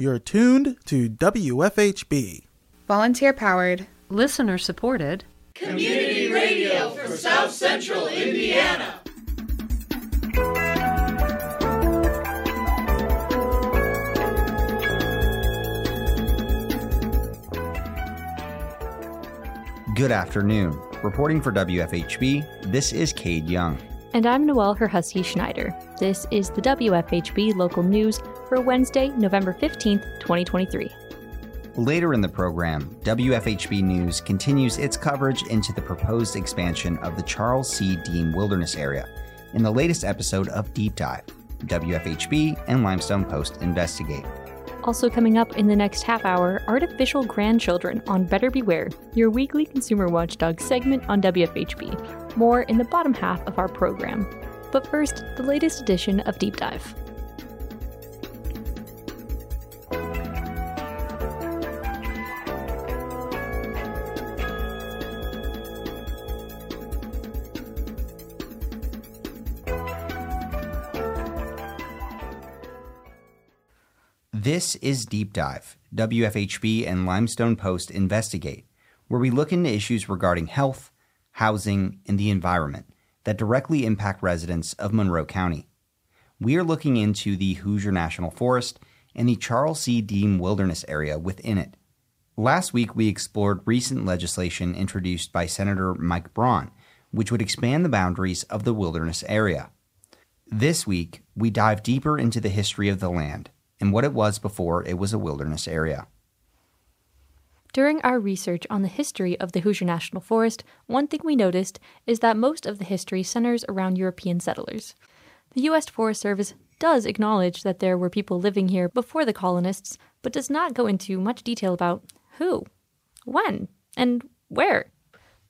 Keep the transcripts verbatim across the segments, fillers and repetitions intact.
You're tuned to W F H B. Volunteer-powered, listener-supported, community radio for South Central Indiana. Good afternoon. Reporting for W F H B, this is Cade Young. And I'm Noel Herhusky-Schneider. This is the W F H B Local News for Wednesday, November fifteenth, twenty twenty-three. Later in the program, W F H B News continues its coverage into the proposed expansion of the Charles C. Deam Wilderness Area in the latest episode of Deep Dive: W F H B and Limestone Post Investigate. Also coming up in the next half hour, Artificial Grandchildren on Better Beware, your weekly Consumer Watchdog segment on W F H B. More in the bottom half of our program. But first, the latest edition of Deep Dive. This is Deep Dive, W F H B and Limestone Post Investigate, where we look into issues regarding health, housing, and the environment that directly impact residents of Monroe County. We are looking into the Hoosier National Forest and the Charles C. Deam Wilderness Area within it. Last week, we explored recent legislation introduced by Senator Mike Braun, which would expand the boundaries of the wilderness area. This week, we dive deeper into the history of the land and what it was before it was a wilderness area. During our research on the history of the Hoosier National Forest, one thing we noticed is that most of the history centers around European settlers. The U S Forest Service does acknowledge that there were people living here before the colonists, but does not go into much detail about who, when, and where.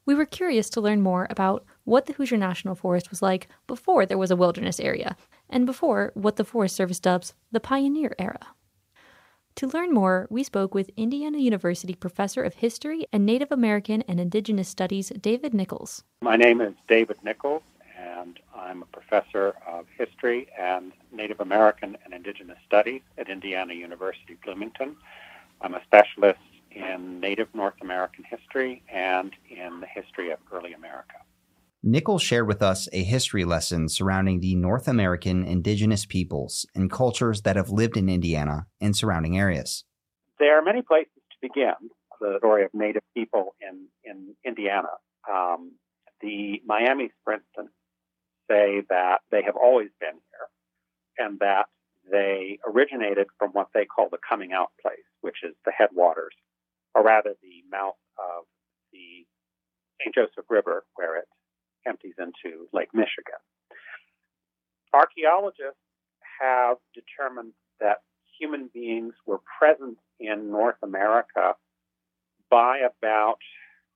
We were curious to learn more about what the Hoosier National Forest was like before there was a wilderness area, and before what the Forest Service dubs the Pioneer Era. To learn more, we spoke with Indiana University Professor of History and Native American and Indigenous Studies, David Nichols. My name is David Nichols, and I'm a professor of history and Native American and Indigenous Studies at Indiana University, Bloomington. I'm a specialist in Native North American history and in the history of early America. Nichols shared with us a history lesson surrounding the North American indigenous peoples and cultures that have lived in Indiana and surrounding areas. There are many places to begin the story of Native people in, in Indiana. Um, the Miamis, for instance, say that they have always been here and that they originated from what they call the coming out place, which is the headwaters, or rather the mouth of the Saint Joseph River, where it empties into Lake Michigan. Archaeologists have determined that human beings were present in North America by about,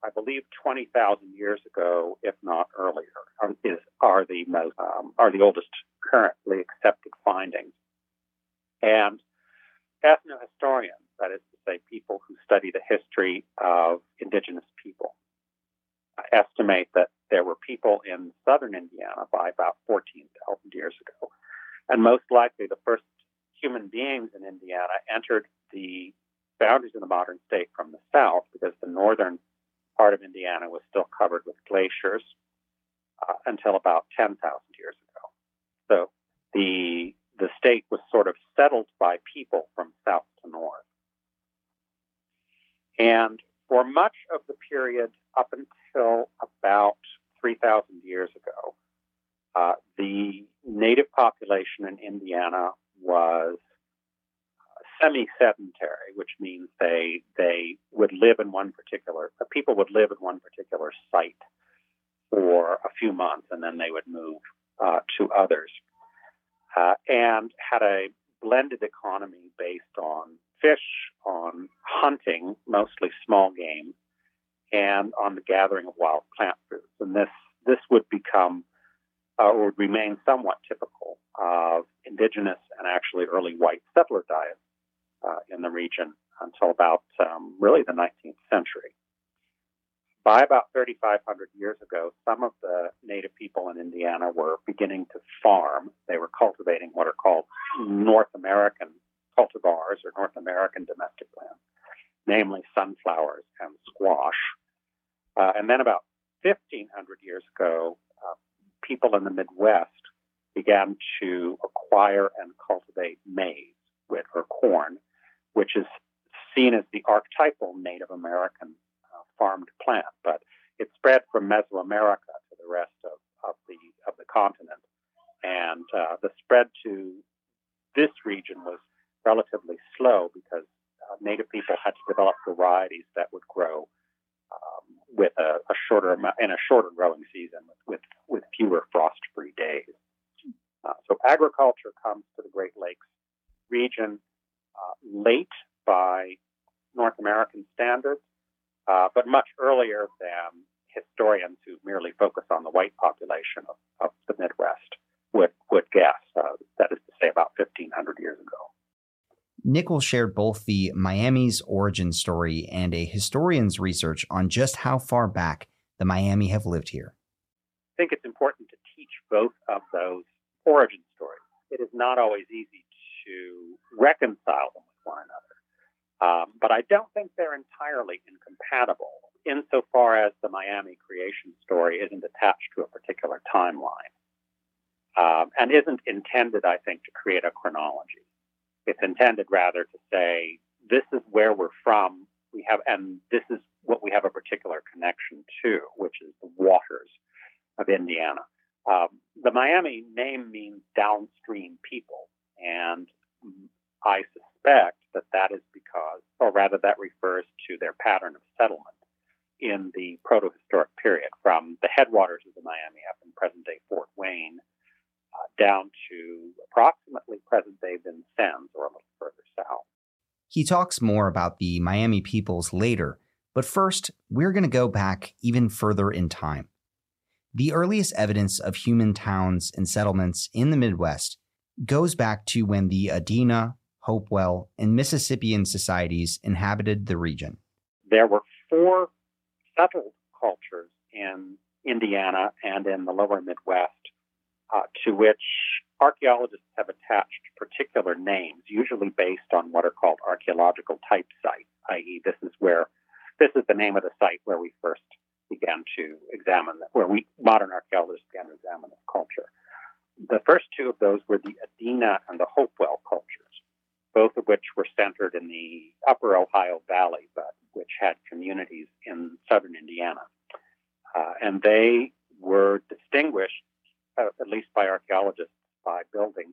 I believe, twenty thousand years ago, if not earlier, is, are the most, um, are the oldest currently accepted findings. And ethnohistorians, that is to say, people who study the history of indigenous people, estimate that there were people in southern Indiana by about fourteen thousand years ago. And most likely the first human beings in Indiana entered the boundaries of the modern state from the south, because the northern part of Indiana was still covered with glaciers uh, until about ten thousand years ago. So the, the state was sort of settled by people from south to north. And for much of the period up until about three thousand years ago, uh, the native population in Indiana was semi-sedentary, which means they they would live in one particular, people would live in one particular site for a few months, and then they would move uh, to others, uh, and had a blended economy based on fish, on hunting, mostly small game, and on the gathering of wild plant foods. And this this would become uh, or would remain somewhat typical of indigenous and actually early white settler diets uh, in the region until about um, really the nineteenth century. By about thirty-five hundred years ago, some of the native people in Indiana were beginning to farm. They were cultivating what are called North American cultivars or North American domestic plants, namely sunflowers and squash. Uh, and then about fifteen hundred years ago, uh, people in the Midwest began to acquire and cultivate maize with, or corn, which is seen as the archetypal Native American uh, farmed plant, but it spread from Mesoamerica to the rest of, of the of the continent. And uh, the spread to this region was relatively slow because uh, Native people had to develop varieties that would grow um, with a, a shorter in a shorter growing season with with fewer frost-free days. Uh, so agriculture comes to the Great Lakes region uh, late by North American standards, uh, but much earlier than historians who merely focus on the white population of, of the Midwest would, would guess. Uh, that is to say about fifteen hundred years ago. Nichols shared both the Miami's origin story and a historian's research on just how far back the Miami have lived here. I think it's important to teach both of those origin stories. It is not always easy to reconcile them with one another. Um, but I don't think they're entirely incompatible insofar as the Miami creation story isn't attached to a particular timeline um, and isn't intended, I think, to create a chronology. It's intended rather to say, this is where we're from, we have, and this is what we have a particular connection to, which is the waters of Indiana. Um, the Miami name means downstream people, and I suspect that that is because, or rather that refers to their pattern of settlement in the protohistoric period from the headwaters of the Miami up in present-day Fort Wayne uh, down to approximately present-day Vincennes or a little further south. He talks more about the Miami peoples later, but first, we're going to go back even further in time. The earliest evidence of human towns and settlements in the Midwest goes back to when the Adena, Hopewell, and Mississippian societies inhabited the region. There were four settled cultures in Indiana and in the lower Midwest uh, to which archaeologists have attached particular names, usually based on what are called archaeological type sites, that is, this is where this is the name of the site where we first began to examine, where we modern archaeologists began to examine this culture. The first two of those were the Adena and the Hopewell cultures, both of which were centered in the upper Ohio Valley, but which had communities in southern Indiana. Uh, and they were distinguished, uh, at least by archaeologists, by building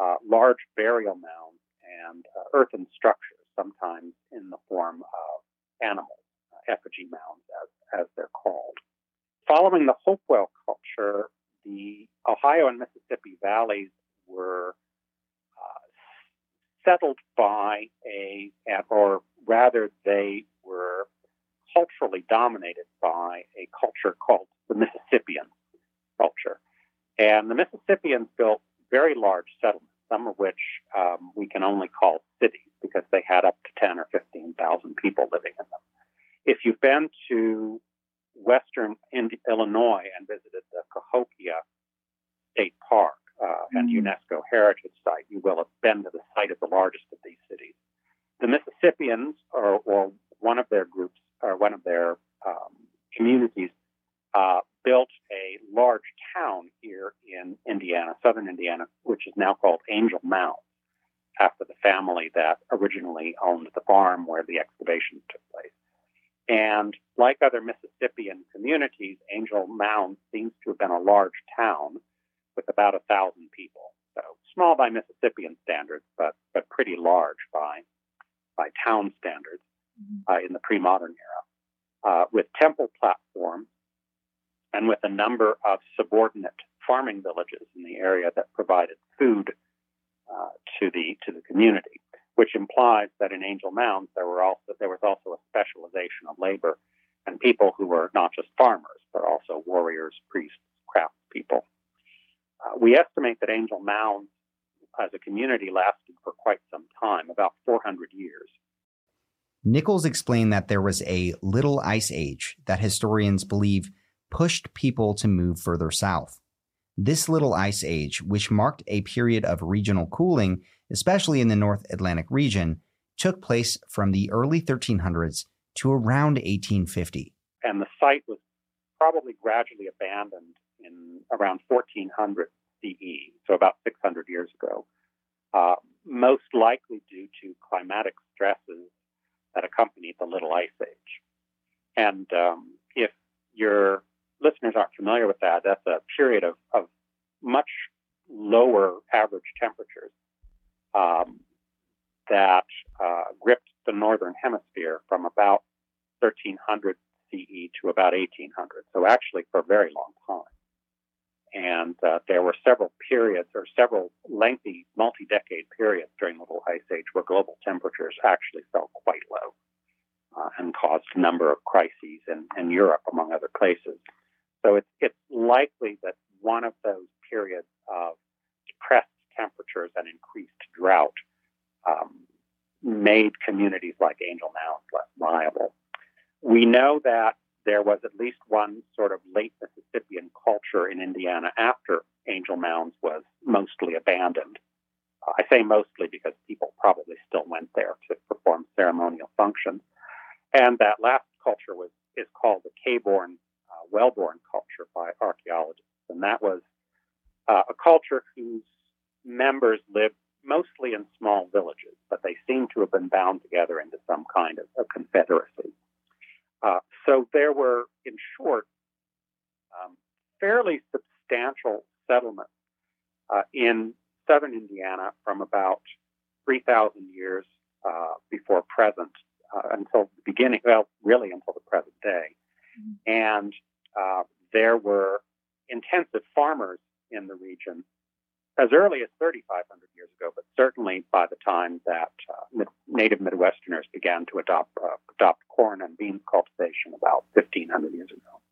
uh, large burial mounds and uh, earthen structures, sometimes in the form of animals, uh, effigy mounds as, as they're called. Following the Hopewell culture, the Ohio and Mississippi valleys were settled by a, or rather they were culturally dominated by a culture called the Mississippian culture. And the Mississippians built very large settlements, some of which um, we can only call cities because they had up to ten or fifteen thousand people living in them. If you've been to western Illinois and visited the Cahokia State Park, Uh, and UNESCO heritage site, you will have been to the site of the largest of these cities. The Mississippians, or, or one of their groups, or one of their um, communities, uh, built a large town here in Indiana, southern Indiana, which is now called Angel Mound, after the family that originally owned the farm where the excavations took place. And like other Mississippian communities, Angel Mound seems to have been a large town with about a thousand people, so small by Mississippian standards, but but pretty large by by town standards uh, in the pre-modern era, uh, with temple platforms and with a number of subordinate farming villages in the area that provided food uh, to the to the community, which implies that in Angel Mound there were also there was also a specialization of labor and people who were not just farmers but also warriors, priests, craftspeople. Uh, we estimate that Angel Mound as a community lasted for quite some time, about four hundred years. Nichols explained that there was a Little Ice Age that historians believe pushed people to move further south. This Little Ice Age, which marked a period of regional cooling, especially in the North Atlantic region, took place from the early thirteen hundreds to around eighteen fifty. And the site was probably gradually abandoned in around fourteen hundred C E, so about six hundred years ago, uh, most likely due to climatic stresses that accompanied the Little Ice Age. And um, if your listeners aren't familiar with that, that's a period of, of much lower average temperatures um, that uh, gripped the northern hemisphere from about thirteen hundred C E to about eighteen hundred, so actually for a very long time. And uh, there were several periods or several lengthy multi-decade periods during the Little Ice Age where global temperatures actually fell quite low uh, and caused a number of crises in, in Europe, among other places. So it's, it's likely that one of those periods of depressed temperatures and increased drought um, made communities like Angel Mound less viable. We know that there was at least one sort of late Mississippian culture in Indiana after Angel Mounds was mostly abandoned. Uh, I say mostly because people probably still went there to perform ceremonial functions. And that last culture was is called the Caborn, uh, Wellborn culture by archaeologists. And that was uh, a culture whose members lived mostly in small villages, but they seem to have been bound together into some kind of a confederacy. Uh, so there were, in short, um, fairly substantial settlements uh, in southern Indiana from about three thousand years uh, before present uh, until the beginning, well, really until the present day. Mm-hmm. And uh, there were intensive farmers in the region as early as thirty-five hundred years ago, but certainly by the time that uh, mid- native Midwesterners began to adopt uh, adopt corn and bean cultivation about fifteen hundred years ago.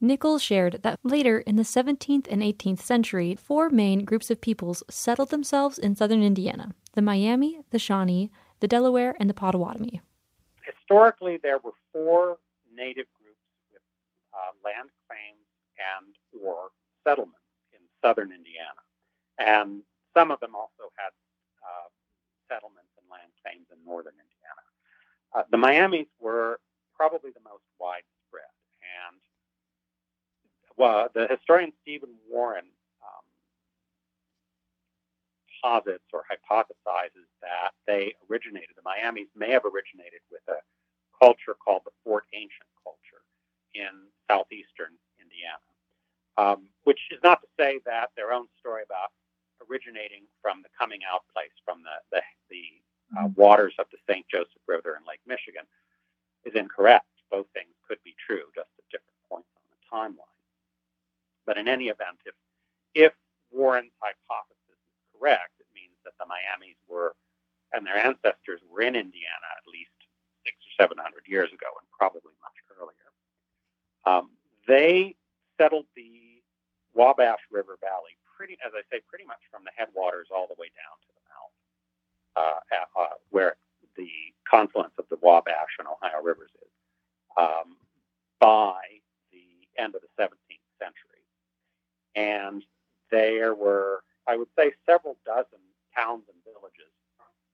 Nichols shared that later in the seventeenth and eighteenth century, four main groups of peoples settled themselves in southern Indiana: the Miami, the Shawnee, the Delaware, and the Potawatomi. Historically, there were four native groups with uh, land claims and or settlements in southern Indiana. And some of them also had uh, settlements and land claims in northern Indiana. Uh, the Miamis were probably the most widespread. And well, the historian Stephen Warren um, posits or hypothesizes that they originated, the Miamis may have originated with a culture called the Fort Ancient culture in southeastern Indiana, um, which is not to say that their own story about originating from the coming out place, from the the, the uh, waters of the Saint Joseph River and Lake Michigan, is incorrect. Both things could be true, just at different points on the timeline. But in any event, if if Warren's hypothesis is correct, it means that the Miamis were, and their ancestors were in Indiana at least six or seven hundred years ago, and probably much earlier. Um, they settled the Wabash River Valley, pretty, as I say, pretty much from the headwaters all the way down to the mouth, uh, at, uh, where the confluence of the Wabash and Ohio rivers is, um, by the end of the seventeenth century. And there were, I would say, several dozen towns and villages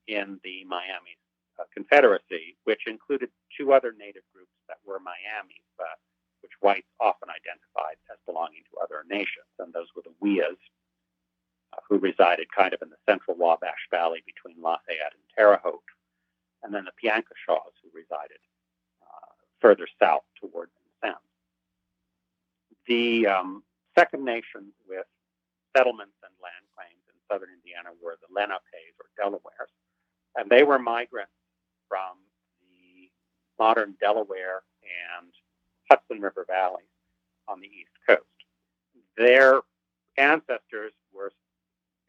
in the Miami uh, Confederacy, which included two other native groups that were Miamis, but which whites often identified as belonging to other nations, and those were the Weas, uh, who resided kind of in the central Wabash Valley between Lafayette and Terre Haute, and then the Piankashaws, who resided uh, further south toward Vincennes. The um, second nation with settlements and land claims in southern Indiana were the Lenapes, or Delawares, and they were migrants from the modern Delaware and Hudson River Valley on the East Coast. Their ancestors were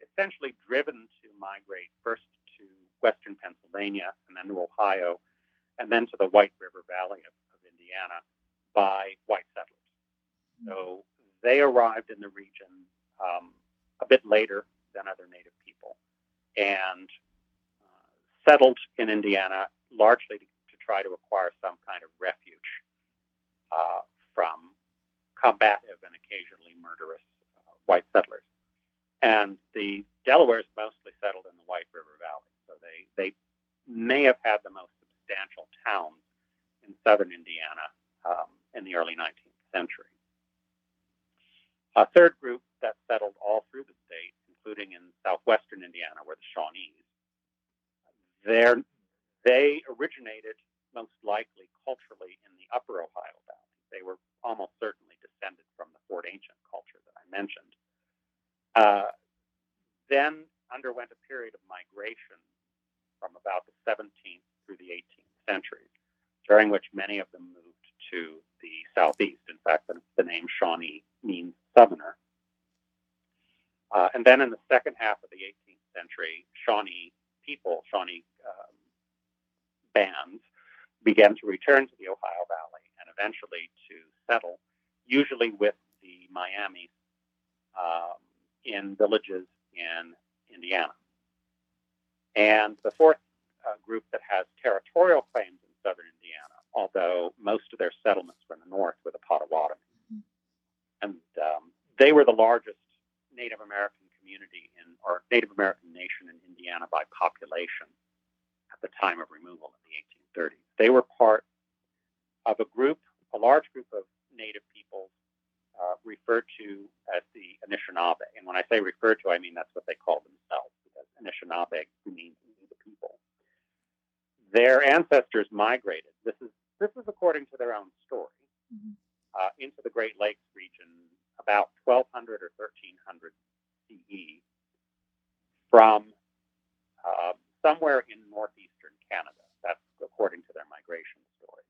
essentially driven to migrate first to western Pennsylvania and then to Ohio and then to the White River Valley of, of Indiana by white settlers. So they arrived in the region um, a bit later than other native people and uh, settled in Indiana largely to, to try to acquire some kind of refuge Uh, from combative and occasionally murderous uh, white settlers. And the Delaware's mostly settled in the White River Valley, so they, they may have had the most substantial towns in southern Indiana um, in the early nineteenth century. A third group that settled all through the state, including in southwestern Indiana, were the Shawnees. They're, they originated most likely culturally in the upper Ohio Valley. They were almost certainly descended from the Fort Ancient culture that I mentioned. Uh, then underwent a period of migration from about the seventeenth through the eighteenth centuries, during which many of them moved to the southeast. In fact, the, the name Shawnee means southerner. Uh, and then in the second half of the eighteenth century, Shawnee people, Shawnee um, bands, began to return to the Ohio Valley and eventually to settle, usually with the Miami, um, in villages in Indiana. And the fourth uh, group that has territorial claims in southern Indiana, although most of their settlements were in the north, were the Potawatomi. Mm-hmm. And um, they were the largest Native American community in, or Native American nation in Indiana by population at the time of removal in the eighteen thirties. They were part of a group, a large group of Native peoples uh, referred to as the Anishinaabe. And when I say referred to, I mean that's what they call themselves, because Anishinaabe means the people. Their ancestors migrated. This is this is according to their own story, mm-hmm. uh, into the Great Lakes region about twelve hundred or thirteen hundred C E from uh, somewhere in northeastern Canada. That's according to their migration story.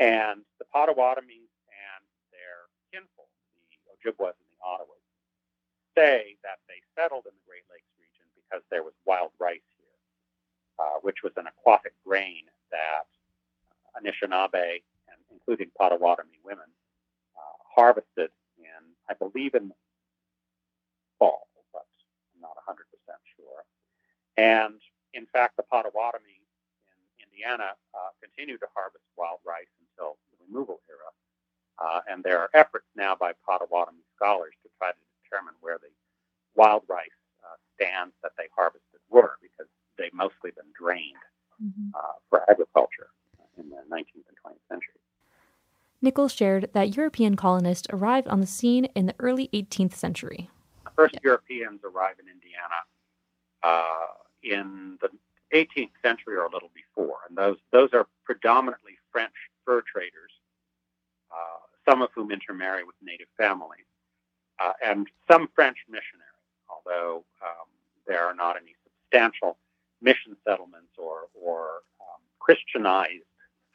And the Potawatomi and their kinfolk, the Ojibwas and the Ottawas, say that they settled in the Great Lakes region because there was wild rice here, uh, which was an aquatic grain that Anishinaabe, and including Potawatomi women, uh, harvested in, I believe, in the fall, but I'm not one hundred percent sure. And in fact, the Potawatomi in Indiana uh, continue to harvest wild rice until the removal era. Uh, and there are efforts now by Potawatomi scholars to try to determine where the wild rice uh, stands that they harvested were, because they've mostly been drained mm-hmm. uh, for agriculture in the nineteenth and twentieth centuries. Nichols shared that European colonists arrived on the scene in the early eighteenth century. The first yeah. Europeans arrived in Indiana uh, in the eighteenth century or a little before, and those those are predominantly French fur traders, uh, some of whom intermarry with native families, uh, and some French missionaries, although um, there are not any substantial mission settlements or, or um, Christianized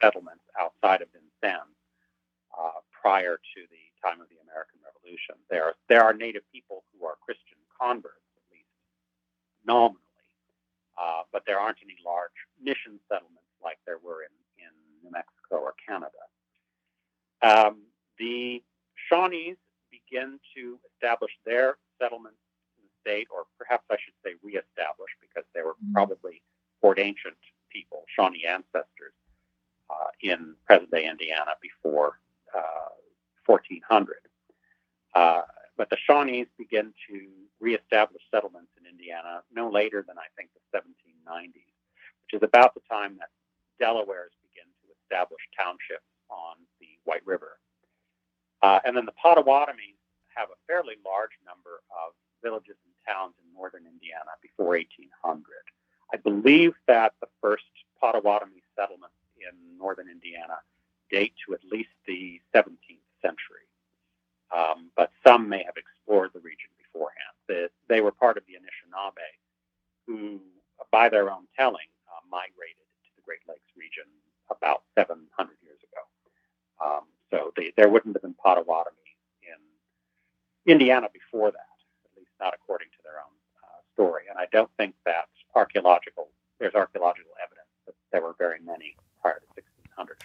settlements outside of Vincennes. Uh, prior to the time of the American Revolution, there are, there are Native people who are Christian converts, at least nominally, uh, but there aren't any large mission settlements like there were in, in New Mexico or Canada. Um, the Shawnees begin to establish their settlements in the state, or perhaps I should say reestablish, because they were probably Fort Ancient people, Shawnee ancestors, uh, in present-day Indiana before Uh, fourteen hundred. Uh, but the Shawnees begin to reestablish settlements in Indiana no later than, I think, the seventeen nineties, which is about the time that Delawares begin to establish townships on the White River. Uh, and then the Potawatomi have a fairly large number of villages and towns in northern Indiana before eighteen hundred. I believe that the first Potawatomi settlement in northern Indiana date to at least the seventeenth century, um, but some may have explored the region beforehand. The, they were part of the Anishinaabe, who, by their own telling, uh, migrated to the Great Lakes region about seven hundred years ago. Um, so they, there wouldn't have been Potawatomi in Indiana before that, at least not according to their own uh, story. And I don't think that archaeological there's archaeological evidence that there were very many prior to sixteen hundred.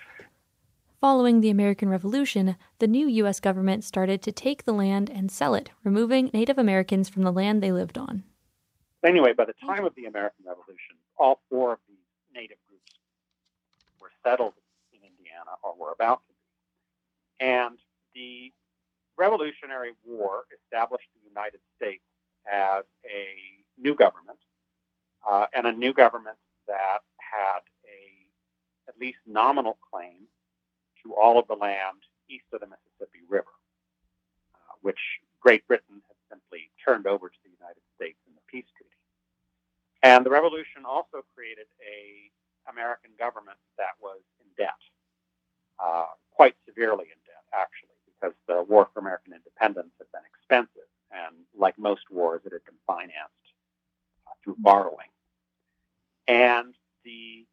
Following the American Revolution, the new U S government started to take the land and sell it, removing Native Americans from the land they lived on. Anyway, by the time of the American Revolution, all four of these Native groups were settled in Indiana, or were about to be. And the Revolutionary War established the United States as a new government, uh, and a new government that had a at least nominal claim to all of the land east of the Mississippi River, uh, which Great Britain had simply turned over to the United States in the Peace Treaty. And the Revolution also created a American government that was in debt, uh, quite severely in debt, actually, because the War for American Independence had been expensive, and like most wars, it had been financed uh, through borrowing. And the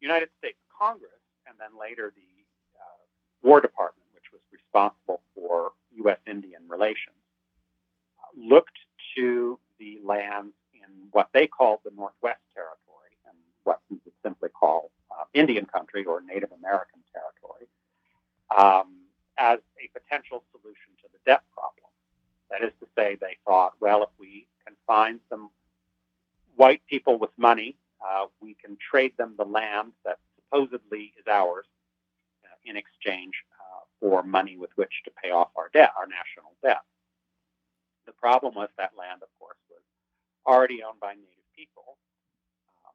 United States Congress, and then later the uh, War Department, which was responsible for U S Indian relations, uh, looked to the lands in what they called the Northwest Territory, and what we would simply call uh, Indian Country or Native American Territory, um, as a potential solution to the debt problem. That is to say, they thought, well, if we can find some white people with money, uh, we can trade them the land that supposedly is ours uh, in exchange uh, for money with which to pay off our debt, our national debt. The problem was that land, of course, was already owned by Native people, um,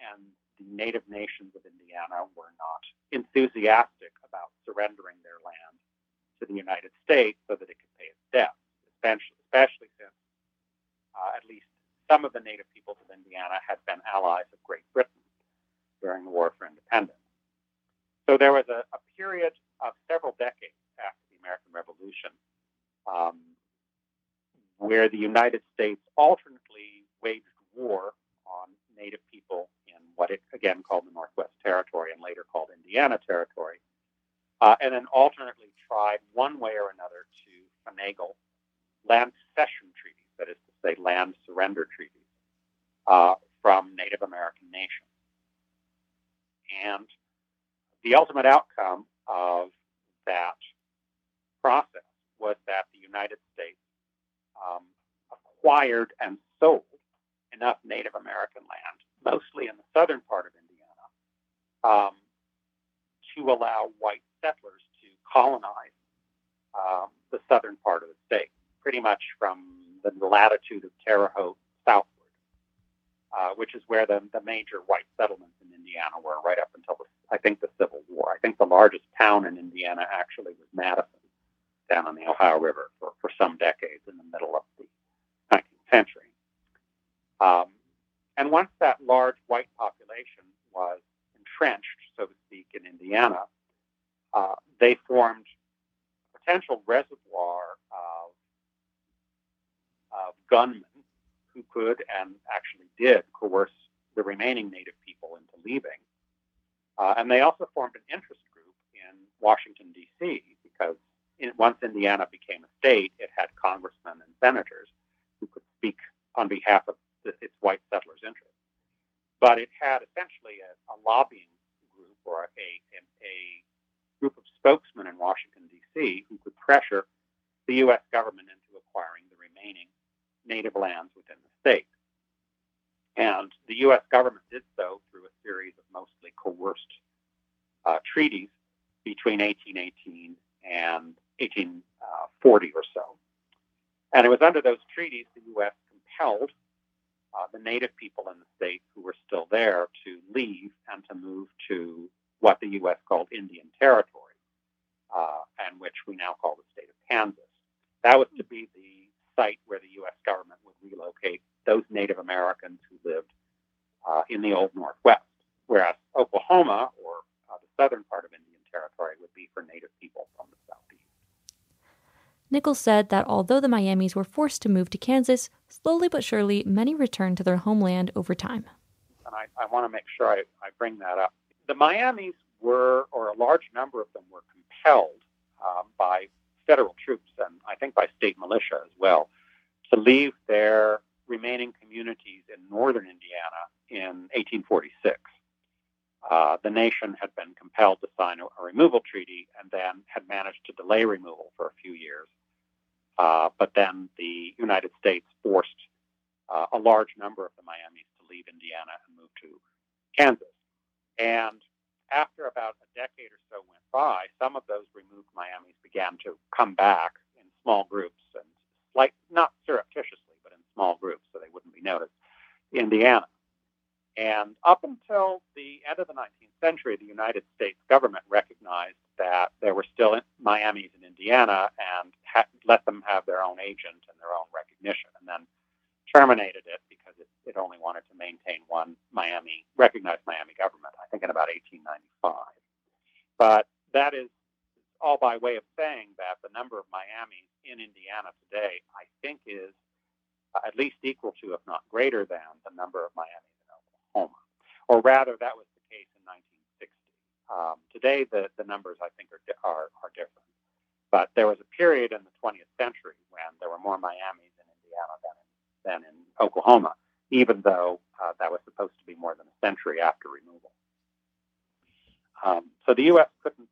and the Native nations of Indiana were not enthusiastic about surrendering their land to the United States so that it could pay its debt, especially, especially since uh, at least some of the Native peoples of Indiana had been allies of Great Britain during the War for Independence. So there was a, a period of several decades after the American Revolution um, where the United States alternately waged war on Native people in what it again called the Northwest Territory and later called Indiana Territory, uh, and then alternately tried one way or another to finagle land cession treaties, that is to say land surrender treaties, uh, from Native American nations. And the ultimate outcome of that process was that the United States um, acquired and sold enough Native American land, mostly in the southern part of Indiana, um, to allow white settlers to colonize um, the southern part of the state, pretty much from the latitude of Terre Haute southward, uh, which is where the, the major white settlements in Indiana were right up until, the, I think, the Civil War. I think the largest town in Indiana actually was Madison, down on the Ohio River for, for some decades in the middle of the nineteenth century. Um, and once that large white population was entrenched, so to speak, in Indiana, uh, they formed a potential reservoir of, of gunmen who could and actually did coerce the remaining Native people into leaving. Uh, and they also formed an interest group in Washington, D C, because in, once Indiana became a state, it had congressmen and senators who could speak on behalf of its white settlers' interest. But it had essentially a, a lobbying group or a, a, a group of spokesmen in Washington, D C who could pressure the U S government into acquiring the remaining Native lands within the state. And the U S government did so through a series of mostly coerced uh, treaties between eighteen eighteen and eighteen forty or so. And it was under those treaties the U S compelled Uh, the Native people in the state who were still there to leave and to move to what the U S called Indian Territory, uh, and which we now call the state of Kansas. That was to be the site where the U S government would relocate those Native Americans who lived uh, in the Old Northwest, whereas Oklahoma, or uh, the southern part of Indian Territory, would be for Native people from the southeast. Nichols said that although the Miamis were forced to move to Kansas, slowly but surely, many returned to their homeland over time. And I, I want to make sure I, I bring that up. The Miamis were, or a large number of them were compelled um, by federal troops and I think by state militia as well, to leave their remaining communities in northern Indiana in eighteen forty-six. Uh, the nation had been compelled to sign a, a removal treaty and then had managed to delay removal for a few years. Uh, but then the United States forced uh, a large number of the Miamis to leave Indiana and move to Kansas. And after about a decade or so went by, some of those removed Miamis began to come back in small groups and slight, not surreptitiously, but in small groups, so they wouldn't be noticed, Indiana. And up until the end of the nineteenth century, the United States government recognized that there were still Miamis in Indiana and ha- let them have their own agent and their own recognition, and then terminated it because it, it only wanted to maintain one Miami, recognized Miami government, I think in about eighteen ninety-five. But that is all by way of saying that the number of Miamis in Indiana today, I think, is at least equal to, if not greater than, the number of Miamis. Or rather, that was the case in nineteen sixty. Um, today, the, the numbers, I think, are, are are different. But there was a period in the twentieth century when there were more Miamis in Indiana than in, than in Oklahoma, even though uh, that was supposed to be more than a century after removal. Um, so the U S couldn't,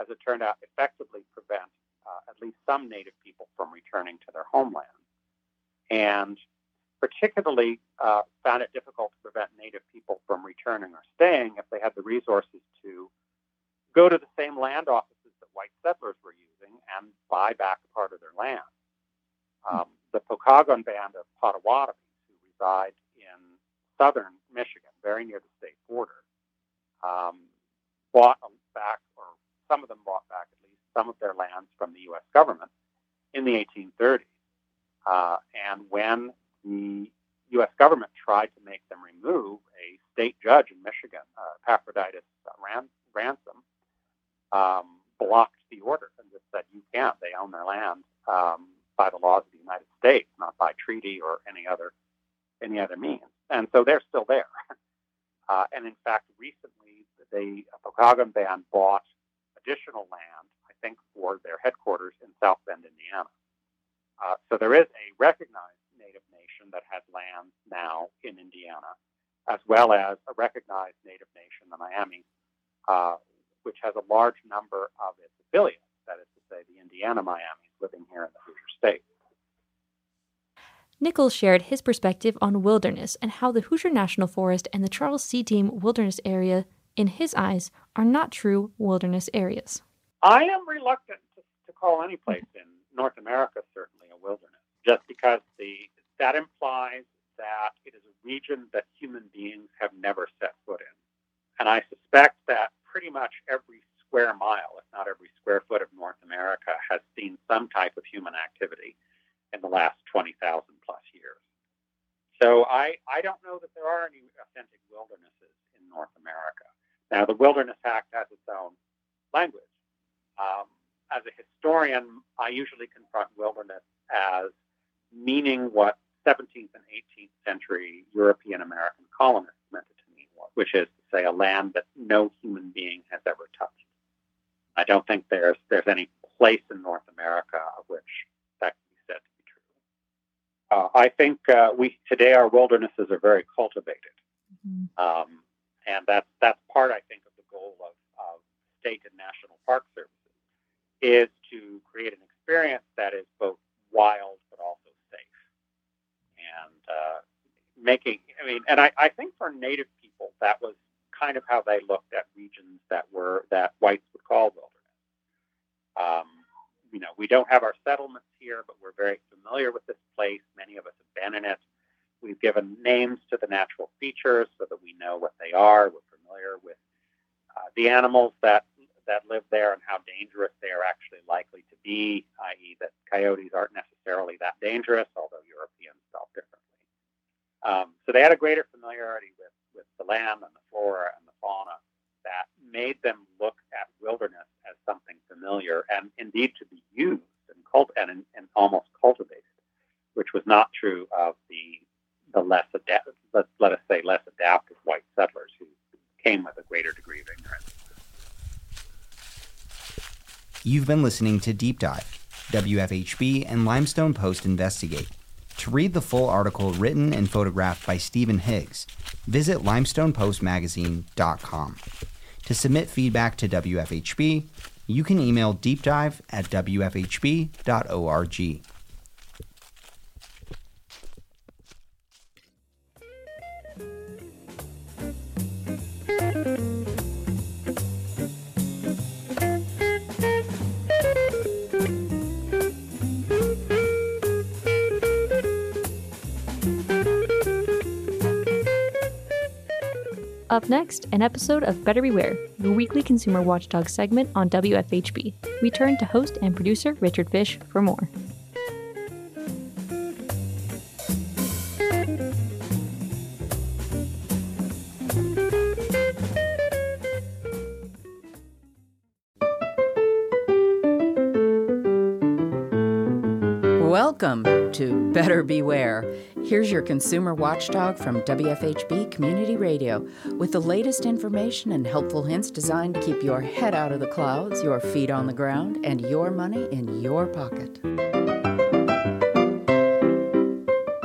as it turned out, effectively prevent uh, at least some Native people from returning to their homeland. And particularly uh, found it difficult to prevent Native people from returning or staying if they had the resources to go to the same land offices that white settlers were using and buy back part of their land. Um, the Pokagon Band of Potawatomi, who reside in southern Michigan, very near the state border, um, bought back, or some of them bought back at least, some of their lands from the U S government in the eighteen thirties. Uh, and when the U S government tried to make them remove a state judge in Michigan, uh, Epaphroditus Ransom, um, blocked the order and just said, you can't. They own their land um, by the laws of the United States, not by treaty or any other any other means. And so they're still there. Uh, and in fact, recently, the Pokagon Band bought additional land, I think, for their headquarters in South Bend, Indiana. Uh, so there is a recognized Native nation that has land now in Indiana, as well as a recognized Native nation, the Miami, uh, which has a large number of its affiliates, that is to say the Indiana Miamis living here in the Hoosier State. Nichols shared his perspective on wilderness and how the Hoosier National Forest and the Charles C. Deam Wilderness Area, in his eyes, are not true wilderness areas. I am reluctant to, to call any place in North America certainly a wilderness, just because the that implies that it is a region that human beings have never set foot in. And I suspect that pretty much every square mile, if not every square foot of North America, has seen some type of human activity in the last twenty thousand plus years. So I, I don't know that there are any authentic wildernesses in North America. Now, the Wilderness Act has its own language. Um, as a historian, I usually confront wilderness as meaning what seventeenth and eighteenth century European American colonists meant it to mean, which is to say a land that no human being has ever touched. I don't think there's there's any place in North America of which that can be said to be true. Uh, I think uh, we today our wildernesses are very cultivated, mm-hmm. um, and that's that's part I think of the goal of, of state and national park services is to create an experience that is both wild but also safe. And uh, making, I mean, and I, I think for Native people, that was kind of how they looked at regions that were, that whites would call wilderness. Um, you know, we don't have our settlements here, but we're very familiar with this place. Many of us have been in it. We've given names to the natural features so that we know what they are. We're familiar with uh, the animals that that live there and how dangerous they are actually likely to be, that is that coyotes aren't necessarily that dangerous, although Europeans felt differently. Um, so they had a greater familiarity with, with the land and the flora and the fauna that made them look at wilderness as something familiar and indeed to be used and, cult- and, and almost cultivated, which was not true of the, the less, adapt- let, let us say, less adaptive white settlers who came with a greater degree of ignorance. You've been listening to Deep Dive, W F H B and Limestone Post Investigate. To read the full article written and photographed by Stephen Higgs, visit limestone post magazine dot com. To submit feedback to W F H B, you can email deepdive at w f h b dot org. Up next, an episode of Better Beware, the weekly consumer watchdog segment on W F H B. We turn to host and producer Richard Fish for more. Welcome to Better Beware. Here's your consumer watchdog from W F H B Community Radio with the latest information and helpful hints designed to keep your head out of the clouds, your feet on the ground, and your money in your pocket.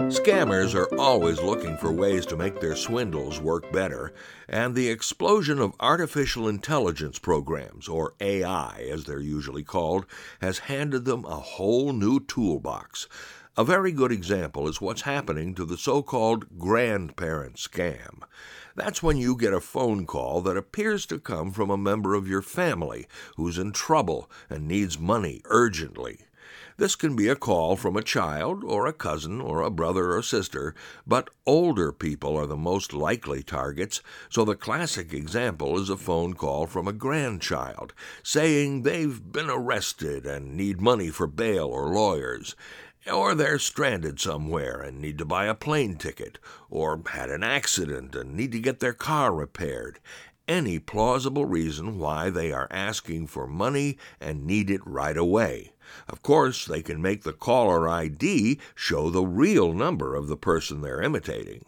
Scammers are always looking for ways to make their swindles work better, and the explosion of artificial intelligence programs, or A I as they're usually called, has handed them a whole new toolbox. A very good example is what's happening to the so-called grandparent scam. That's when you get a phone call that appears to come from a member of your family who's in trouble and needs money urgently. This can be a call from a child or a cousin or a brother or sister, but older people are the most likely targets, so the classic example is a phone call from a grandchild saying they've been arrested and need money for bail or lawyers, or they're stranded somewhere and need to buy a plane ticket, or had an accident and need to get their car repaired. Any plausible reason why they are asking for money and need it right away. Of course, they can make the caller I D show the real number of the person they're imitating.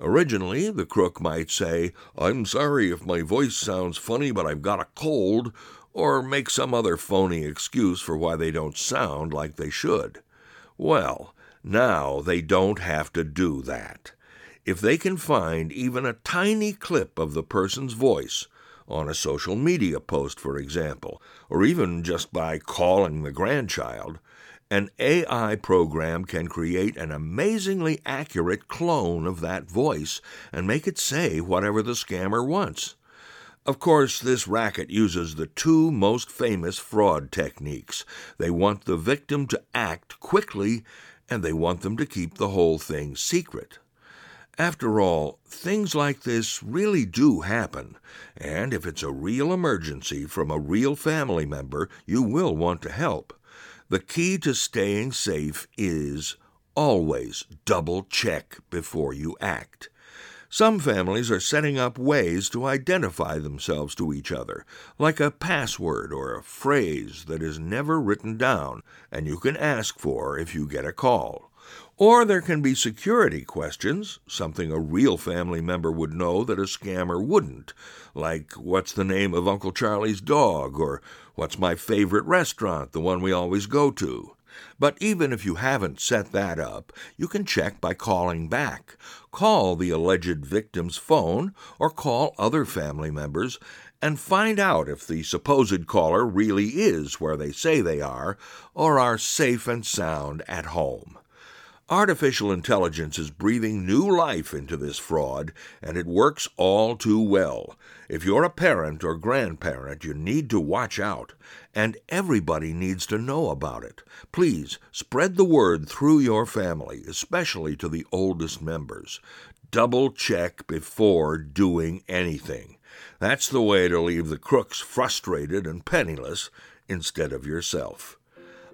Originally, the crook might say, "I'm sorry if my voice sounds funny, but I've got a cold," or make some other phony excuse for why they don't sound like they should. Well, now they don't have to do that. If they can find even a tiny clip of the person's voice, on a social media post, for example, or even just by calling the grandchild, an A I program can create an amazingly accurate clone of that voice and make it say whatever the scammer wants. Of course, this racket uses the two most famous fraud techniques. They want the victim to act quickly, and they want them to keep the whole thing secret. After all, things like this really do happen, and if it's a real emergency from a real family member, you will want to help. The key to staying safe is always double-check before you act. Some families are setting up ways to identify themselves to each other, like a password or a phrase that is never written down and you can ask for if you get a call. Or there can be security questions, something a real family member would know that a scammer wouldn't, like what's the name of Uncle Charlie's dog, or what's my favorite restaurant, the one we always go to. But even if you haven't set that up, you can check by calling back. Call the alleged victim's phone, or call other family members, and find out if the supposed caller really is where they say they are, or are safe and sound at home. Artificial intelligence is breathing new life into this fraud, and it works all too well. If you're a parent or grandparent, you need to watch out, and everybody needs to know about it. Please spread the word through your family, especially to the oldest members. Double check before doing anything. That's the way to leave the crooks frustrated and penniless instead of yourself.